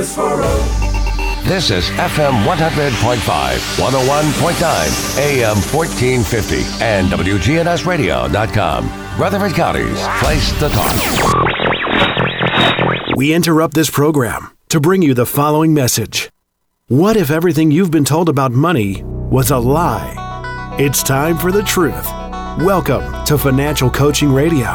is for all. This is FM 100.5, 101.9, AM 1450, and WGNSradio.com. Rutherford County's place to talk. We interrupt this program to bring you the following message. What if everything you've been told about money was a lie? It's time for the truth. Welcome to Financial Coaching Radio,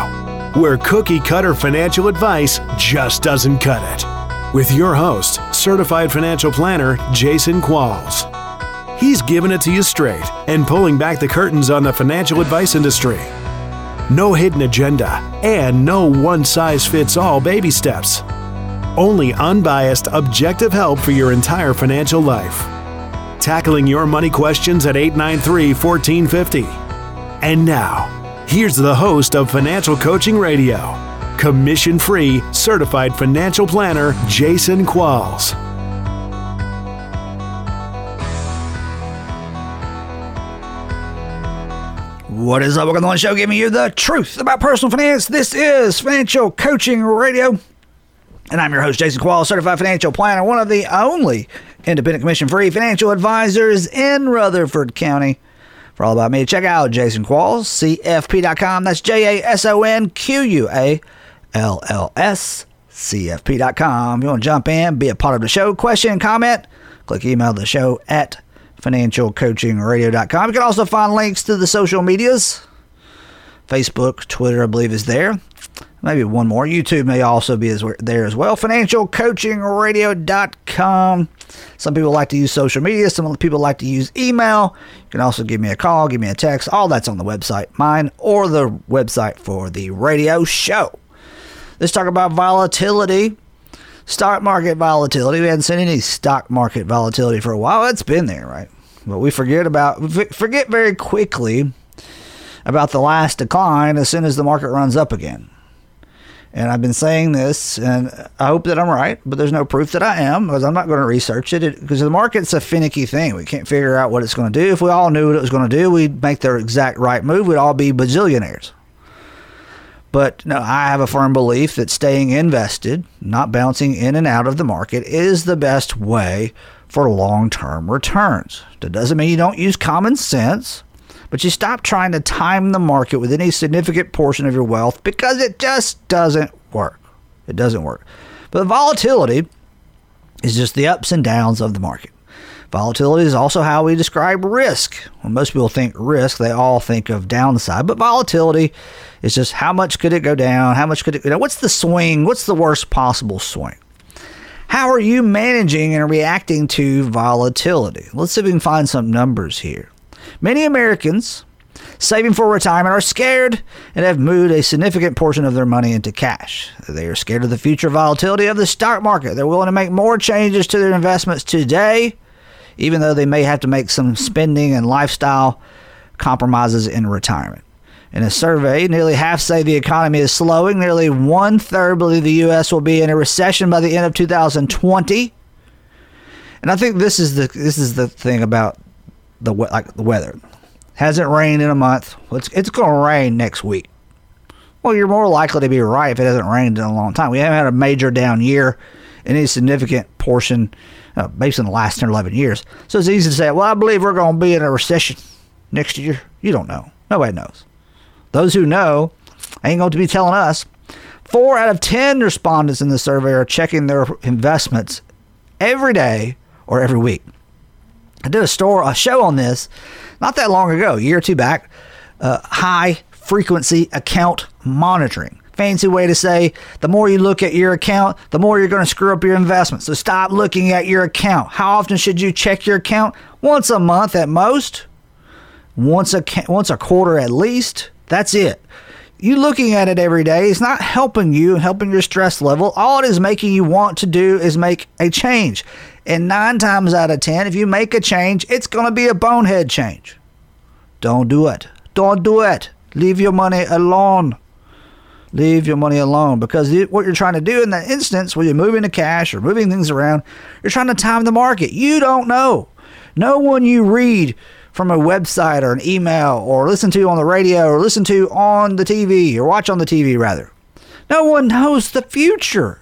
where cookie-cutter financial advice just doesn't cut it. With your host, certified financial planner, Jason Qualls. He's giving it to you straight and pulling back the curtains on the financial advice industry. No hidden agenda and no one-size-fits-all baby steps. Only unbiased, objective help for your entire financial life. Tackling your money questions at 893-1450. And now, here's the host of Financial Coaching Radio, commission-free, certified financial planner, Jason Qualls. What is up? Welcome to the show giving you the truth about personal finance. This is Financial Coaching Radio, and I'm your host, Jason Qualls, certified financial planner, one of the only independent commission-free financial advisors in Rutherford County. For all about me, check out Jason Qualls, cfp.com. That's JasonQualls, cfp.com. If you want to jump in, be a part of the show, question, comment, click email the show at financialcoachingradio.com. You can also find links to the social medias. Facebook, Twitter, I believe, is there. Maybe one more. YouTube may also be there as well. Financialcoachingradio.com. Some people like to use social media. Some people like to use email. You can also give me a call, give me a text. All that's on the website, mine or the website for the radio show. Let's talk about volatility, stock market volatility. We hadn't seen any stock market volatility for a while. It's been there, right? But we forget very quickly about the last decline as soon as the market runs up again. And I've been saying this, and I hope that I'm right, but there's no proof that I am, because I'm not going to research it, because the market's a finicky thing. We can't figure out what it's going to do. If we all knew what it was going to do, we'd make the exact right move. We'd all be bazillionaires. But no, I have a firm belief that staying invested, not bouncing in and out of the market, is the best way for long-term returns. That doesn't mean you don't use common sense. But you stop trying to time the market with any significant portion of your wealth, because it just doesn't work. It doesn't work. But volatility is just the ups and downs of the market. Volatility is also how we describe risk. When most people think risk, they all think of downside. But volatility is just how much could it go down? How much could it go down? What's the swing? What's the worst possible swing? How are you managing and reacting to volatility? Let's see if we can find some numbers here. Many Americans saving for retirement are scared and have moved a significant portion of their money into cash. They are scared of the future volatility of the stock market. They're willing to make more changes to their investments today, even though they may have to make some spending and lifestyle compromises in retirement. In a survey, nearly half say the economy is slowing. Nearly one-third believe the U.S. will be in a recession by the end of 2020. And I think this is the thing about the weather. Hasn't rained in a month. It's going to rain next week. Well, you're more likely to be right if it hasn't rained in a long time. We haven't had a major down year in any significant portion, based on the last 10 or 11 years. So it's easy to say, well, I believe we're going to be in a recession next year. You don't know. Nobody knows. Those who know ain't going to be telling us. 4 out of 10 respondents in the survey are checking their investments every day or every week. I did a show on this not that long ago, a year or two back, high-frequency account monitoring. Fancy way to say the more you look at your account, the more you're going to screw up your investment. So stop looking at your account. How often should you check your account? Once a month at most, once a quarter at least. That's it. You looking at it every day is not helping you and helping your stress level. All it is making you want to do is make a change. And 9 times out of 10, if you make a change, it's going to be a bonehead change. Don't do it. Don't do it. Leave your money alone. Leave your money alone. Because what you're trying to do in that instance where you're moving the cash or moving things around, you're trying to time the market. You don't know. No one you read from a website or an email or listen to on the radio or listen to on the TV or watch on the TV, rather. No one knows the future.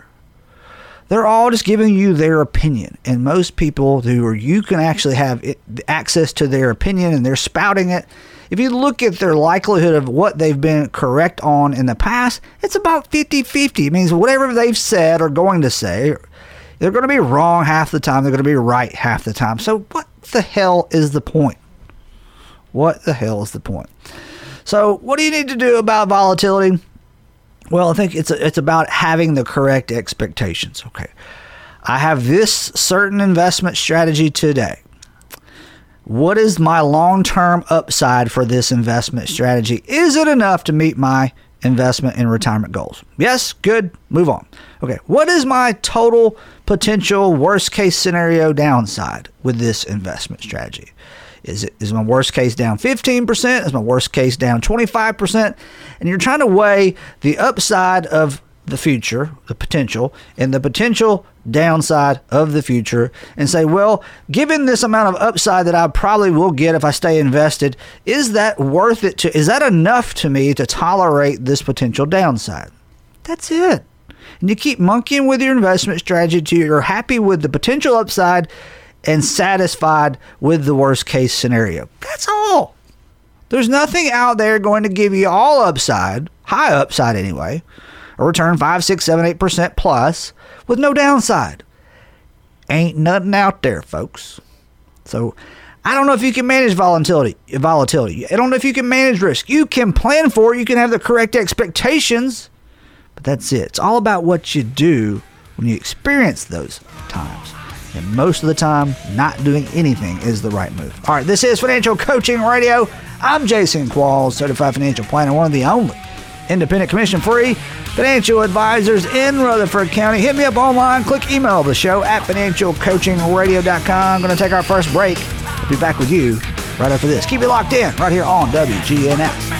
They're all just giving you their opinion. And most people who are, you can actually have access to their opinion and they're spouting it. If you look at their likelihood of what they've been correct on in the past, it's about 50-50. It means whatever they've said or going to say, they're going to be wrong half the time. They're going to be right half the time. So what the hell is the point? What the hell is the point? So what do you need to do about volatility? Well, I think it's about having the correct expectations. Okay, I have this certain investment strategy today. What is my long-term upside for this investment strategy? Is it enough to meet my investment and retirement goals? Yes, good, move on. Okay, what is my total potential worst-case scenario downside with this investment strategy? Is my worst case down 15%? Is my worst case down 25%? And you're trying to weigh the upside of the future, the potential, and the potential downside of the future and say, well, given this amount of upside that I probably will get if I stay invested, is that worth it to, is that enough to me to tolerate this potential downside? That's it. And you keep monkeying with your investment strategy till you're happy with the potential upside and satisfied with the worst case scenario. That's all. There's nothing out there going to give you all upside, high upside anyway, a return 5, 6, 7, 8% plus with no downside. Ain't nothing out there, folks. So I don't know if you can manage volatility. I don't know if you can manage risk. You can plan for it. You can have the correct expectations, but that's it. It's all about what you do when you experience those times. And most of the time, not doing anything is the right move. All right, this is Financial Coaching Radio. I'm Jason Qualls, certified financial planner, one of the only independent commission-free financial advisors in Rutherford County. Hit me up online. Click email the show at financialcoachingradio.com. I'm going to take our first break. I'll be back with you right after this. Keep it locked in right here on WGNS.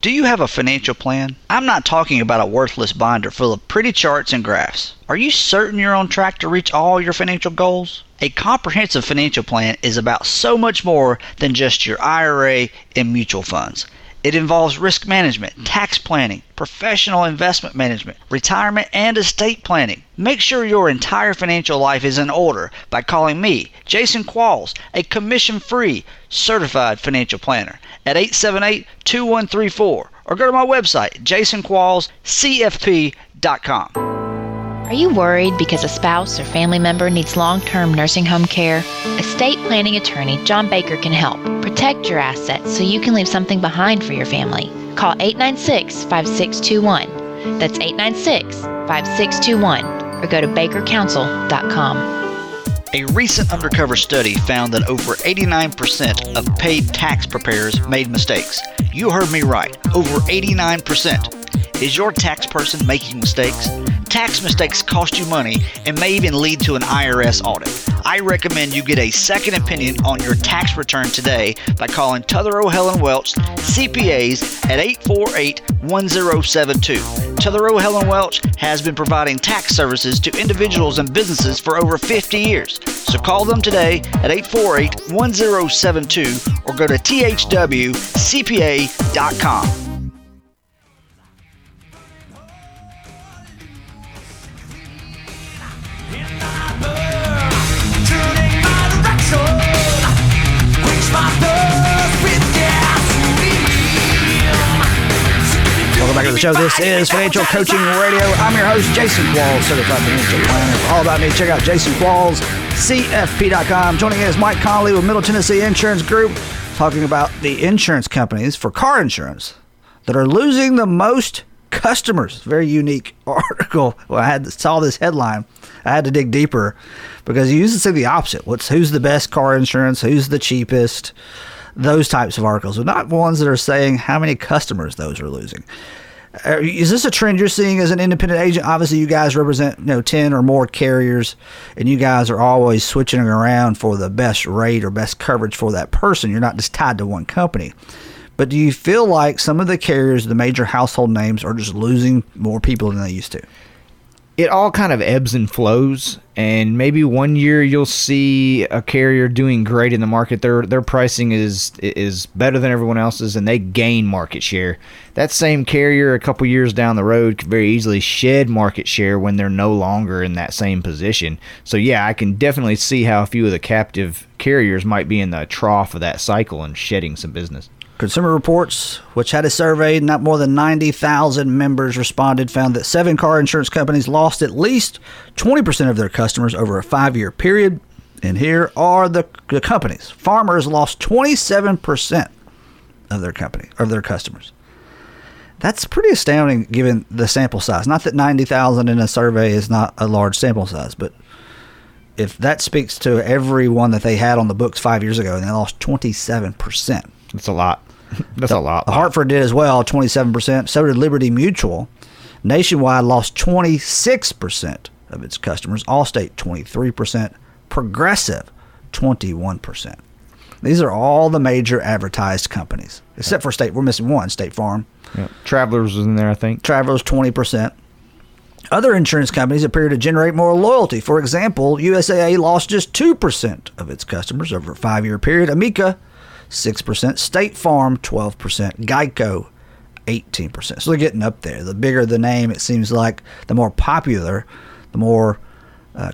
Do you have a financial plan? I'm not talking about a worthless binder full of pretty charts and graphs. Are you certain you're on track to reach all your financial goals? A comprehensive financial plan is about so much more than just your IRA and mutual funds. It involves risk management, tax planning, professional investment management, retirement, and estate planning. Make sure your entire financial life is in order by calling me, Jason Qualls, a commission-free certified financial planner, at 878-2134 or go to my website, jasonquallscfp.com. Are you worried because a spouse or family member needs long-term nursing home care? Estate planning attorney John Baker can help. Protect your assets so you can leave something behind for your family. Call 896-5621. That's 896-5621 or go to bakercounsel.com. A recent undercover study found that over 89% of paid tax preparers made mistakes. You heard me right, over 89%. Is your tax person making mistakes? Tax mistakes cost you money and may even lead to an IRS audit. I recommend you get a second opinion on your tax return today by calling Tothero Helen Welch CPAs at 848-1072. Tothero Helen Welch has been providing tax services to individuals and businesses for over 50 years. So call them today at 848-1072 or go to thwcpa.com. Welcome back to the show. This is Financial Coaching Radio. I'm your host, Jason Qualls, certified financial planner. For all about me, check out jasonquallscfp.com. Joining us is Mike Conley with Middle Tennessee Insurance Group, talking about the insurance companies for car insurance that are losing the most customers. Very unique article. Well, saw this headline. I had to dig deeper because you used to see the opposite. Who's the best car insurance? Who's the cheapest? Those types of articles, but not ones that are saying how many customers those are losing. Is this a trend you're seeing as an independent agent? Obviously, you guys represent 10 or more carriers, and you guys are always switching around for the best rate or best coverage for that person. You're not just tied to one company. But do you feel like some of the carriers, the major household names, are just losing more people than they used to? it all kind of ebbs and flows, and maybe one year you'll see a carrier doing great in the market. Their pricing is better than everyone else's, and they gain market share. That same carrier a couple years down the road could very easily shed market share when they're no longer in that same position. So, yeah, I can definitely see how a few of the captive carriers might be in the trough of that cycle and shedding some business. Consumer Reports, which had a survey, not more than 90,000 members responded, found that 7 car insurance companies lost at least 20% of their customers over a 5-year period. And here are the companies. Farmers lost 27% of their customers. That's pretty astounding given the sample size. Not that 90,000 in a survey is not a large sample size, but if that speaks to everyone that they had on the books 5 years ago and they lost 27%. That's a lot. Hartford did as well, 27%. So did Liberty Mutual. Nationwide lost 26% of its customers. Allstate, 23%. Progressive, 21%. These are all the major advertised companies, except for State. We're missing one, State Farm. Yep. Travelers was in there, I think. Travelers, 20%. Other insurance companies appear to generate more loyalty. For example, USAA lost just 2% of its customers over a 5-year period. Amica, 6%, State Farm, 12%, Geico, 18%. So they're getting up there. The bigger the name, it seems like the more popular, the more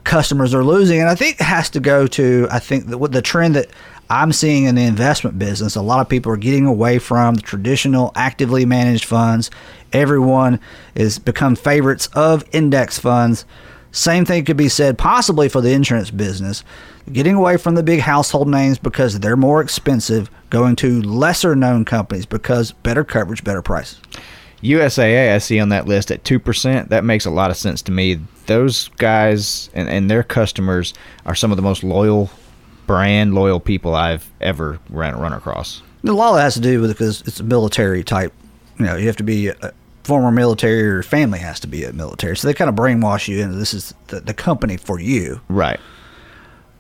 customers they're losing. And I think it has to go to, the trend that I'm seeing in the investment business. A lot of people are getting away from the traditional actively managed funds. Everyone has become favorites of index funds. Same thing could be said possibly for the insurance business. Getting away from the big household names because they're more expensive, going to lesser-known companies because better coverage, better price. USAA, I see on that list at 2%. That makes a lot of sense to me. Those guys and their customers are some of the most brand loyal people I've ever run across. A lot of that has to do with it because it's a military type. You know, you have to be a former military, or family has to be a military. So they kind of brainwash you into this is the company for you. Right.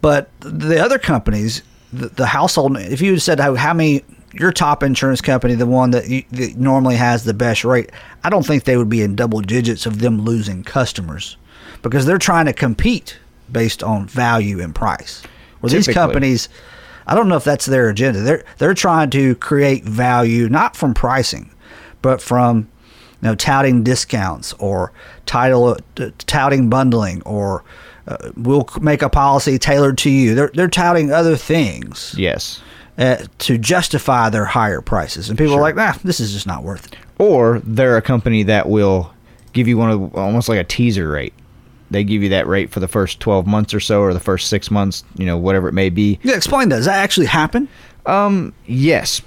But the other companies, the household, if you said how many, your top insurance company, the one that normally has the best rate, I don't think they would be in double digits of them losing customers because they're trying to compete based on value and price. Well, these companies, I don't know if that's their agenda. They're trying to create value, not from pricing, but from touting discounts or touting bundling or we'll make a policy tailored to you. They're touting other things. Yes. To justify their higher prices. And people are like, this is just not worth it. Or they're a company that will give you almost like a teaser rate. They give you that rate for the first 12 months or so, or the first 6 months, whatever it may be. Yeah, explain that. Does that actually happen? Yes.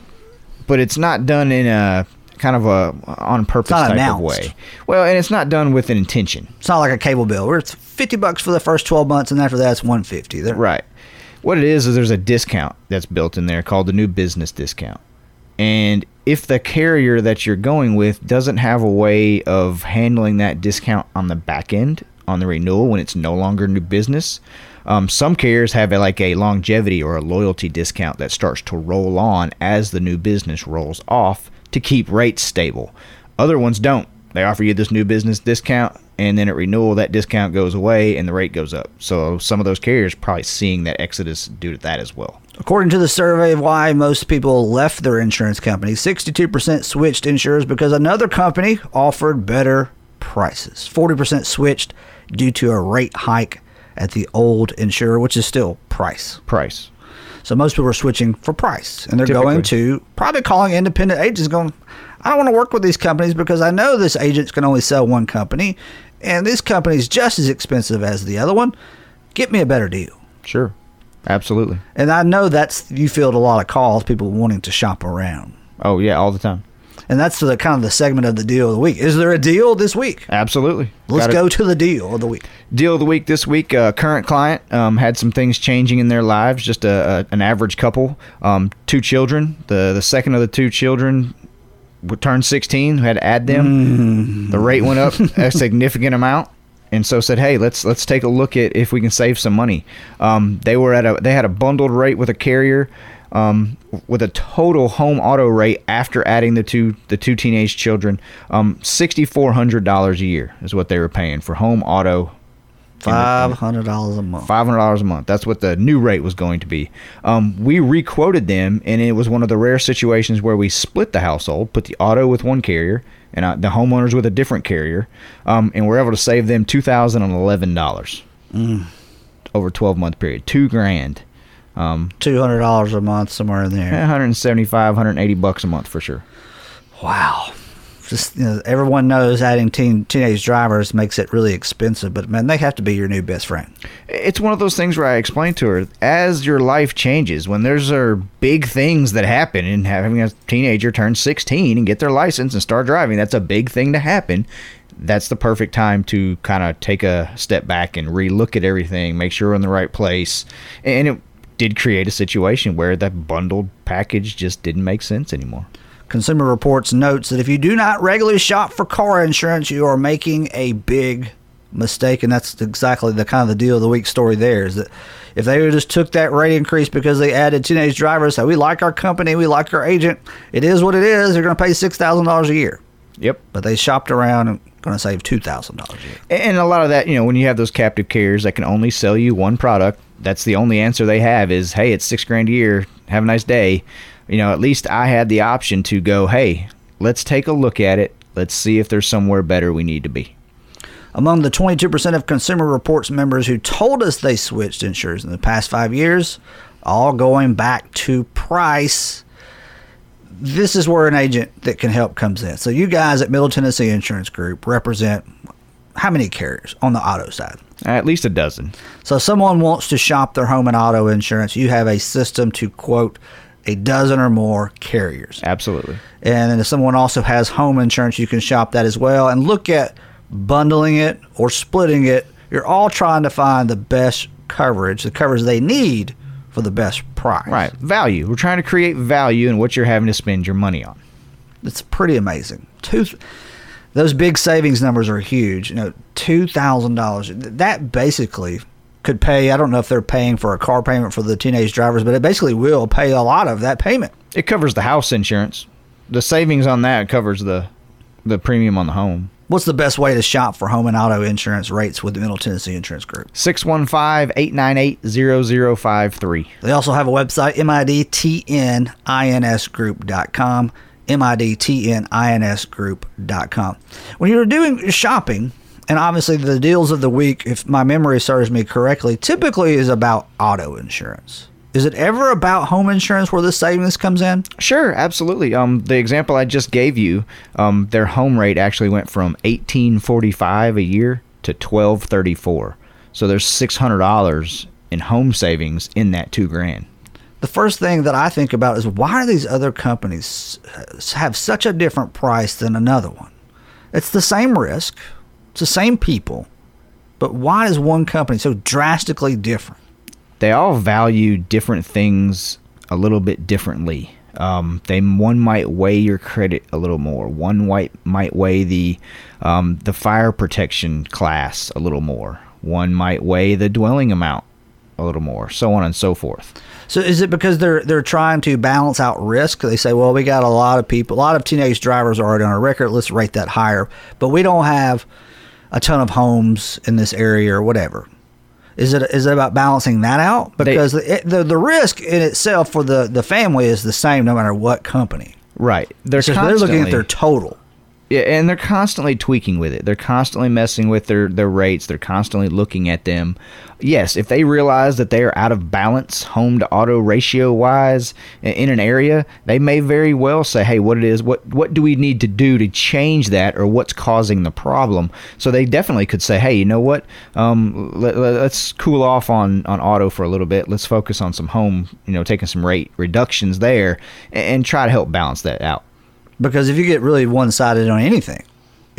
But it's not done in a kind of a on-purpose type announced. Of way. Well, and it's not done with an intention. It's not like a cable bill where it's $50 for the first 12 months and after that it's $150. Right. What it is there's a discount that's built in there called the new business discount. And if the carrier that you're going with doesn't have a way of handling that discount on the back end, on the renewal when it's no longer new business, some carriers have a longevity or a loyalty discount that starts to roll on as the new business rolls off to keep rates stable. Other ones don't. They offer you this new business discount, and then at renewal, that discount goes away and the rate goes up. So some of those carriers probably seeing that exodus due to that as well. According to the survey of why most people left their insurance company, 62% switched insurers because another company offered better prices. 40% switched due to a rate hike at the old insurer, which is still price. Price. So most people are switching for price, and they're going to probably calling independent agents going, I don't want to work with these companies because I know this agent can only sell one company, and this company is just as expensive as the other one. Get me a better deal. Sure. Absolutely. And I know you field a lot of calls, people wanting to shop around. Oh, yeah, all the time. And that's the kind of the segment of the deal of the week. Is there a deal this week? Absolutely. Let's go to the deal of the week. Deal of the week this week, current client had some things changing in their lives, just an average couple, 2 children. The second of the 2 children turned 16, had to add them. Mm. The rate went up a significant amount. And so said, hey, let's take a look at if we can save some money. They had a bundled rate with a carrier. with a total home auto rate after adding the two teenage children, $6,400 a year is what they were paying for home auto. $500 a month. $500 a month. That's what the new rate was going to be. We requoted them, and it was one of the rare situations where we split the household, put the auto with one carrier, and the homeowners with a different carrier, and we're able to save them $2,011 over a 12-month period. $2,000. $200 a month, somewhere in there. $175, $180 a month for sure. Wow. Just, you know, everyone knows adding teenage drivers makes it really expensive, but man, they have to be your new best friend. It's one of those things where I explained to her, as your life changes, when there's big things that happen, and having a teenager turn 16 and get their license and start driving, that's a big thing to happen. That's the perfect time to kind of take a step back and relook at everything, make sure we're in the right place. And it did create a situation where that bundled package just didn't make sense anymore. Consumer Reports notes that if you do not regularly shop for car insurance, you are making a big mistake, and that's exactly the kind of the deal of the week story there, is that if they just took that rate increase because they added teenage drivers, so we like our company, we like our agent, it is what it is, they're going to pay $6,000 a year. Yep. But they shopped around and going to save $2,000 a year. And a lot of that, you know, when you have those captive carriers that can only sell you one product, that's the only answer they have is, hey, it's $6,000 a year, have a nice day. You know, at least I had the option to go, hey, let's take a look at it. Let's see if there's somewhere better we need to be. Among the 22% of Consumer Reports members who told us they switched insurers in the past 5 years, all going back to price, this is where an agent that can help comes in. So you guys at Middle Tennessee Insurance Group represent how many carriers on the auto side? At least a dozen. So if someone wants to shop their home and auto insurance, you have a system to quote a dozen or more carriers. Absolutely. And then if someone also has home insurance, you can shop that as well and look at bundling it or splitting it. You're all trying to find the best coverage, the coverage they need for the best price. Right. Value. We're trying to create value in what you're having to spend your money on. It's pretty amazing. Those big savings numbers are huge. You know, $2,000. That basically could pay, I don't know if they're paying for a car payment for the teenage drivers, but it basically will pay a lot of that payment. It covers the house insurance. The savings on that covers the premium on the home. What's the best way to shop for home and auto insurance rates with the Middle Tennessee Insurance Group? 615-898-0053. They also have a website, midtninsgroup.com, midtninsgroup.com. When you're doing your shopping, and obviously the deals of the week, if my memory serves me correctly, typically is about auto insurance. Is it ever about home insurance where the savings comes in? Sure, absolutely. The example I just gave you, their home rate actually went from $1,845 a year to $1,234. So there's $600 in home savings in that $2,000. The first thing that I think about is, why do these other companies have such a different price than another one? It's the same risk. It's the same people, but why is one company so drastically different? They all value different things a little bit differently. One might weigh your credit a little more. One might weigh the fire protection class a little more. One might weigh the dwelling amount a little more, so on and so forth. So is it because they're trying to balance out risk? They say, well, we got a lot of people, a lot of teenage drivers already on our record. Let's rate that higher, but we don't have a ton of homes in this area or whatever. Is it about balancing that out? Because the risk in itself for the family is the same no matter what company. Right. They're looking at their total. Yeah, and they're constantly tweaking with it. They're constantly messing with their rates. They're constantly looking at them. Yes, if they realize that they are out of balance home to auto ratio-wise in an area, they may very well say, hey, what do we need to do to change that, or what's causing the problem? So they definitely could say, hey, you know what, let's cool off on auto for a little bit. Let's focus on some home, you know, taking some rate reductions there and try to help balance that out. Because if you get really one-sided on anything,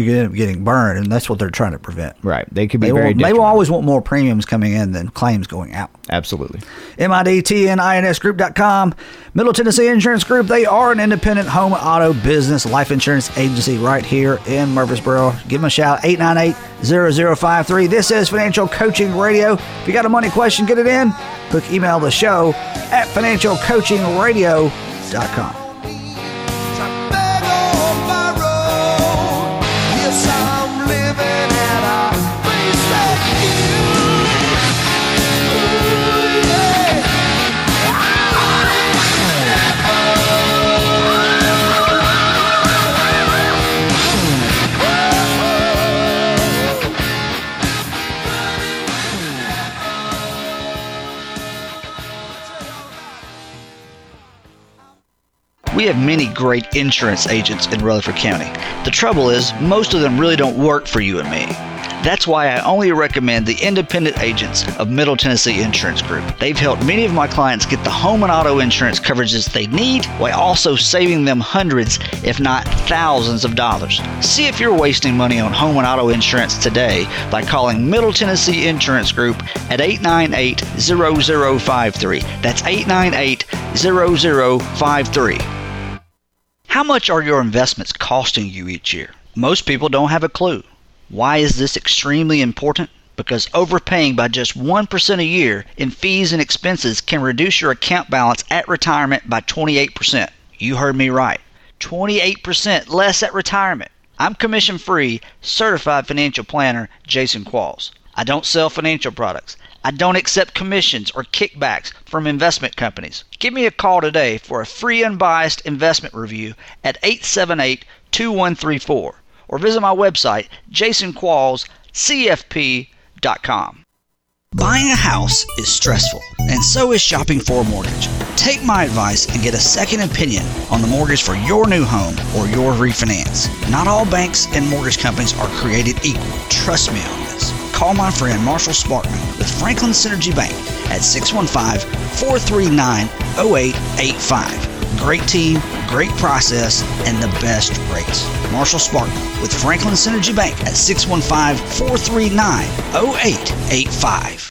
you end up getting burned, and that's what they're trying to prevent. Right. They will always want more premiums coming in than claims going out. Absolutely. MIDTNINSgroup.com. Middle Tennessee Insurance Group. They are an independent home, auto, business, life insurance agency right here in Murfreesboro. Give them a shout, 898-0053. This is Financial Coaching Radio. If you got a money question, get it in. Quick email the show at financialcoachingradio.com. We have many great insurance agents in Rutherford County. The trouble is, most of them really don't work for you and me. That's why I only recommend the independent agents of Middle Tennessee Insurance Group. They've helped many of my clients get the home and auto insurance coverages they need while also saving them hundreds, if not thousands of dollars. See if you're wasting money on home and auto insurance today by calling Middle Tennessee Insurance Group at 898-0053. That's 898-0053. How much are your investments costing you each year? Most people don't have a clue. Why is this extremely important? Because overpaying by just 1% a year in fees and expenses can reduce your account balance at retirement by 28%. You heard me right. 28% less at retirement. I'm commission-free, certified financial planner Jason Qualls. I don't sell financial products. I don't accept commissions or kickbacks from investment companies. Give me a call today for a free unbiased investment review at 878-2134 or visit my website, jasonquallscfp.com. Buying a house is stressful, and so is shopping for a mortgage. Take my advice and get a second opinion on the mortgage for your new home or your refinance. Not all banks and mortgage companies are created equal. Trust me on this. Call my friend Marshall Sparkman with Franklin Synergy Bank at 615-439-0885. Great team, great process, and the best rates. Marshall Sparkman with Franklin Synergy Bank at 615-439-0885.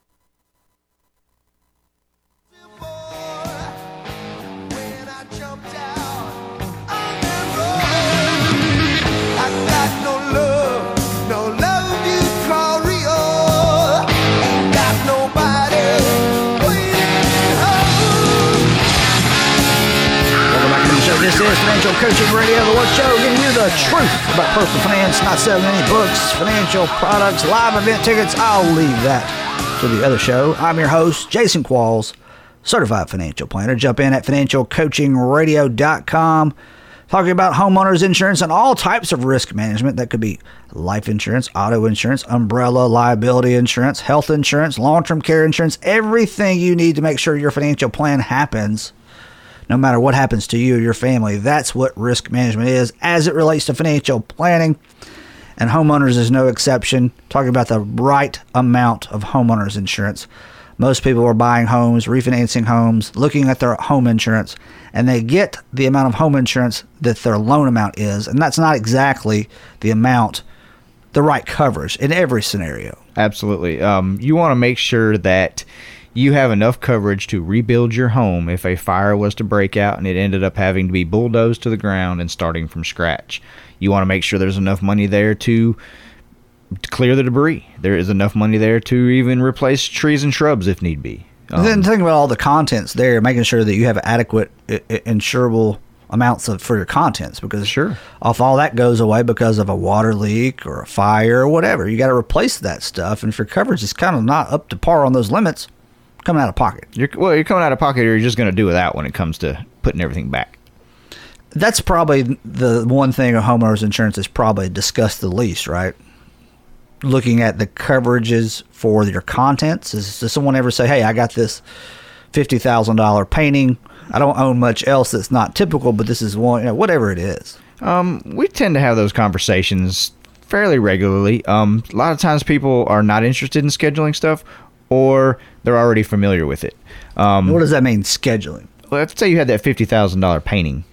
This is Financial Coaching Radio, the one show giving you the truth about personal finance, not selling any books, financial products, live event tickets. I'll leave that to the other show. I'm your host, Jason Qualls, certified financial planner. Jump in at financialcoachingradio.com. Talking about homeowners insurance and all types of risk management. That could be life insurance, auto insurance, umbrella liability insurance, health insurance, long-term care insurance, everything you need to make sure your financial plan happens. No matter what happens to you or your family, that's what risk management is as it relates to financial planning. And homeowners is no exception. Talking about the right amount of homeowners insurance. Most people are buying homes, refinancing homes, looking at their home insurance, and they get the amount of home insurance that their loan amount is. And that's not exactly the amount, the right coverage in every scenario. Absolutely. You want to make sure that you have enough coverage to rebuild your home if a fire was to break out and it ended up having to be bulldozed to the ground and starting from scratch. You want to make sure there's enough money there to clear the debris. There is enough money there to even replace trees and shrubs if need be. Then think about all the contents there, making sure that you have adequate insurable amounts of, for your contents, because if all that goes away because of a water leak or a fire or whatever, you got to replace that stuff. And if your coverage is kind of not up to par on those limits, coming out of pocket. You're coming out of pocket, or you're just going to do without when it comes to putting everything back. That's probably the one thing a homeowner's insurance is probably discussed the least, right? Looking at the coverages for your contents. Does someone ever say, hey, I got this $50,000 painting. I don't own much else that's not typical, but this is one, whatever it is. We tend to have those conversations fairly regularly. A lot of times people are not interested in scheduling stuff, or they're already familiar with it. What does that mean, scheduling? Well, let's say you had that $50,000 painting.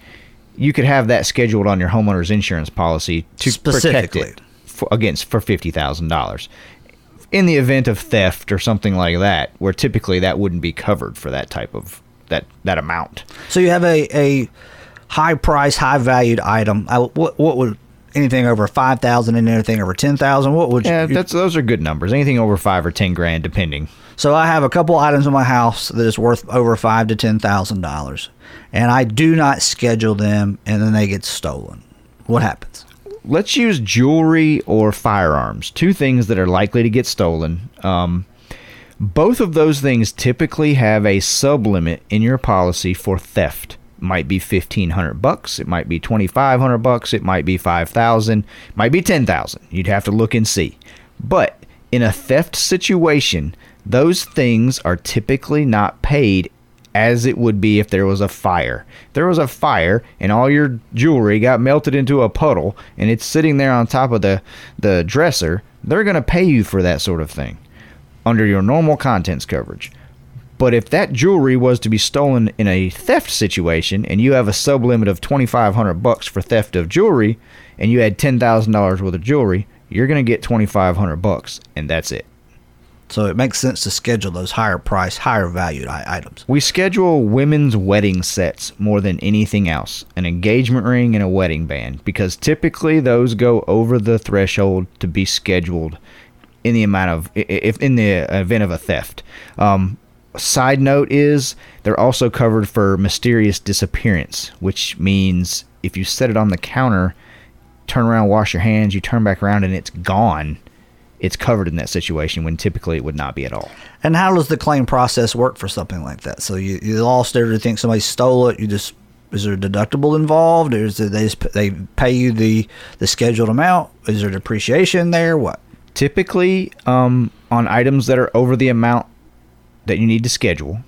You could have that scheduled on your homeowner's insurance policy to protect it. for $50,000. In the event of theft or something like that, where typically that wouldn't be covered for that type of that amount. So you have a high price, high valued item. What would anything over $5,000 and anything over $10,000? What would you? Yeah, those are good numbers. Anything over $5,000 or $10,000, depending. So I have a couple items in my house that is worth over $5,000 to $10,000, and I do not schedule them, and then they get stolen. What happens? Let's use jewelry or firearms, two things that are likely to get stolen. Both of those things typically have a sublimit in your policy for theft. It might be $1,500. It might be $2,500. It might be $5,000. It might be $10,000. You'd have to look and see. But in a theft situation, those things are typically not paid as it would be if there was a fire. If there was a fire and all your jewelry got melted into a puddle and it's sitting there on top of the dresser, they're going to pay you for that sort of thing under your normal contents coverage. But if that jewelry was to be stolen in a theft situation and you have a sublimit of $2,500 for theft of jewelry and you had $10,000 worth of jewelry, you're going to get $2,500 and that's it. So it makes sense to schedule those higher price, higher valued items. We schedule women's wedding sets more than anything else, an engagement ring and a wedding band, because typically those go over the threshold to be scheduled in the amount of, if in the event of a theft. Side note is they're also covered for mysterious disappearance, which means if you set it on the counter, turn around, wash your hands, you turn back around and it's gone. It's covered in that situation when typically it would not be at all. And how does the claim process work for something like that? So you lost everything, somebody stole it. Is there a deductible involved? Or is there, they pay you the scheduled amount? Is there depreciation there? What? Typically, on items that are over the amount that you need to schedule,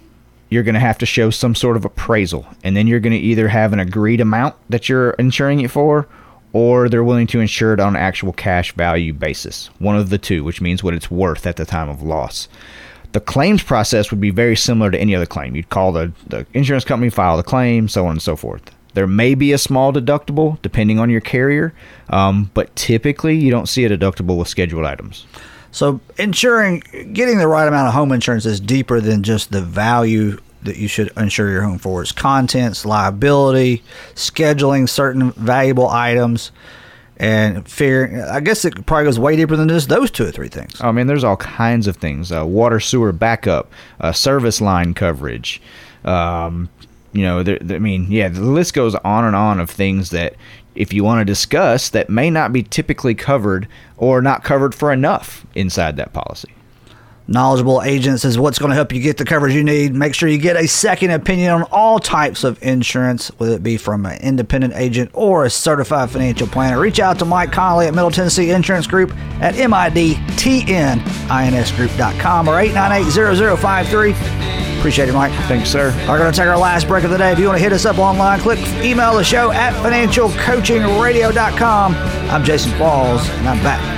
you're going to have to show some sort of appraisal, and then you're going to either have an agreed amount that you're insuring it for, or they're willing to insure it on an actual cash value basis. One of the two, which means what it's worth at the time of loss. The claims process would be very similar to any other claim. You'd call the insurance company, file the claim, so on and so forth. There may be a small deductible depending on your carrier, but typically you don't see a deductible with scheduled items. So insuring, getting the right amount of home insurance is deeper than just the value that you should insure your home for. Its contents, liability, scheduling certain valuable items, and fear. I guess it probably goes way deeper than just those two or three things. I mean, there's all kinds of things. Water, sewer backup, service line coverage. The list goes on and on of things that if you want to discuss that may not be typically covered or not covered for enough inside that policy. Knowledgeable agents is what's going to help you get the coverage you need. Make sure you get a second opinion on all types of insurance, whether it be from an independent agent or a certified financial planner. Reach out to Mike Conley at Middle Tennessee Insurance Group at midtninsgroup.com or 898-0053. Appreciate it, Mike. Thanks, sir. We're going to take our last break of the day. If you want to hit us up online, click email the show at financialcoachingradio.com. I'm Jason Qualls, and I'm back.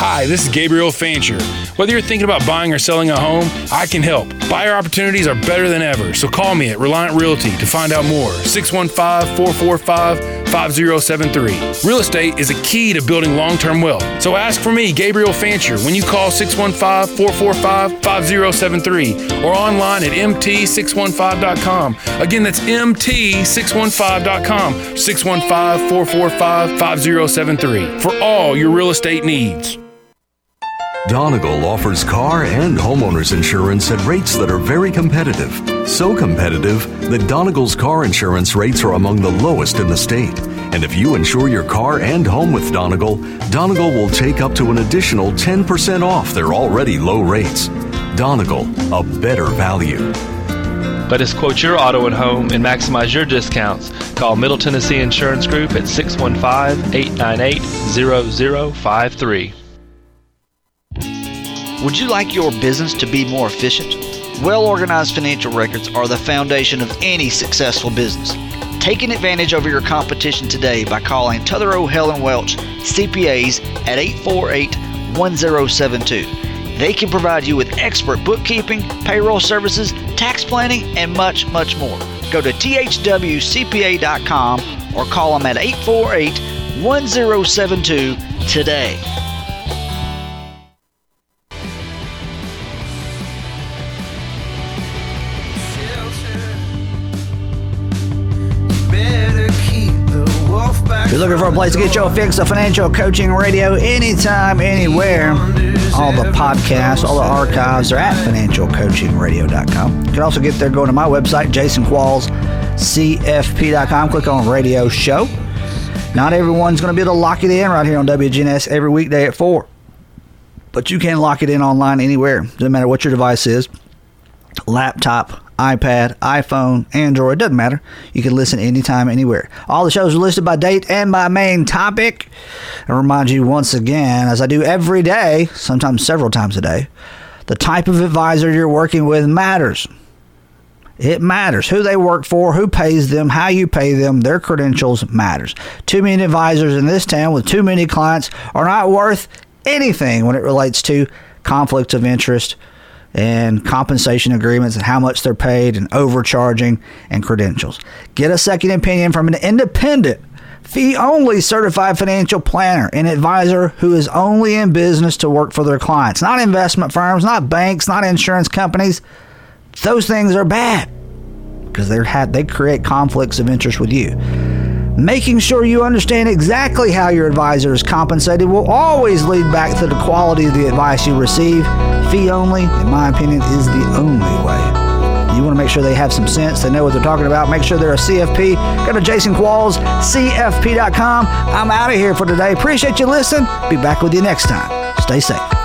Hi, this is Gabriel Fancher. Whether you're thinking about buying or selling a home, I can help. Buyer opportunities are better than ever, so call me at Reliant Realty to find out more. 615-445-5073. Real estate is a key to building long-term wealth. So ask for me, Gabriel Fancher, when you call 615-445-5073 or online at mt615.com. Again, that's mt615.com, 615-445-5073 for all your real estate needs. Donegal offers car and homeowners insurance at rates that are very competitive. So competitive that Donegal's car insurance rates are among the lowest in the state. And if you insure your car and home with Donegal, Donegal will take up to an additional 10% off their already low rates. Donegal, a better value. Let us quote your auto and home and maximize your discounts. Call Middle Tennessee Insurance Group at 615-898-0053. Would you like your business to be more efficient? Well-organized financial records are the foundation of any successful business. taking advantage over your competition today by calling Tothero Helen Welch CPAs at 848-1072. They can provide you with expert bookkeeping, payroll services, tax planning, and much, much more. Go to thwcpa.com or call them at 848-1072 today. If you're looking for a place to get your fix of Financial Coaching Radio anytime, anywhere, all the podcasts, all the archives are at financialcoachingradio.com. You can also get there going to my website, jasonquallscfp.com. Click on Radio Show. Not everyone's going to be able to lock it in right here on WGNS every weekday at 4. But you can lock it in online anywhere. Doesn't matter what your device is. Laptop, iPad, iPhone, Android, doesn't matter. You can listen anytime, anywhere. All the shows are listed by date and by main topic. I remind you once again, as I do every day, sometimes several times a day, the type of advisor you're working with matters. It matters. Who they work for, who pays them, how you pay them, their credentials matters. Too many advisors in this town with too many clients are not worth anything when it relates to conflicts of interest and compensation agreements and how much they're paid and overcharging and credentials. Get a second opinion from an independent, fee-only certified financial planner, an advisor who is only in business to work for their clients, not investment firms, not banks, not insurance companies. Those things are bad because they create conflicts of interest with you. Making sure you understand exactly how your advisor is compensated will always lead back to the quality of the advice you receive. Fee only, in my opinion, is the only way. You want to make sure they have some sense, they know what they're talking about. Make sure they're a CFP. Go to Jason Qualls, CFP.com. I'm out of here for today. Appreciate you listening. Be back with you next time. Stay safe.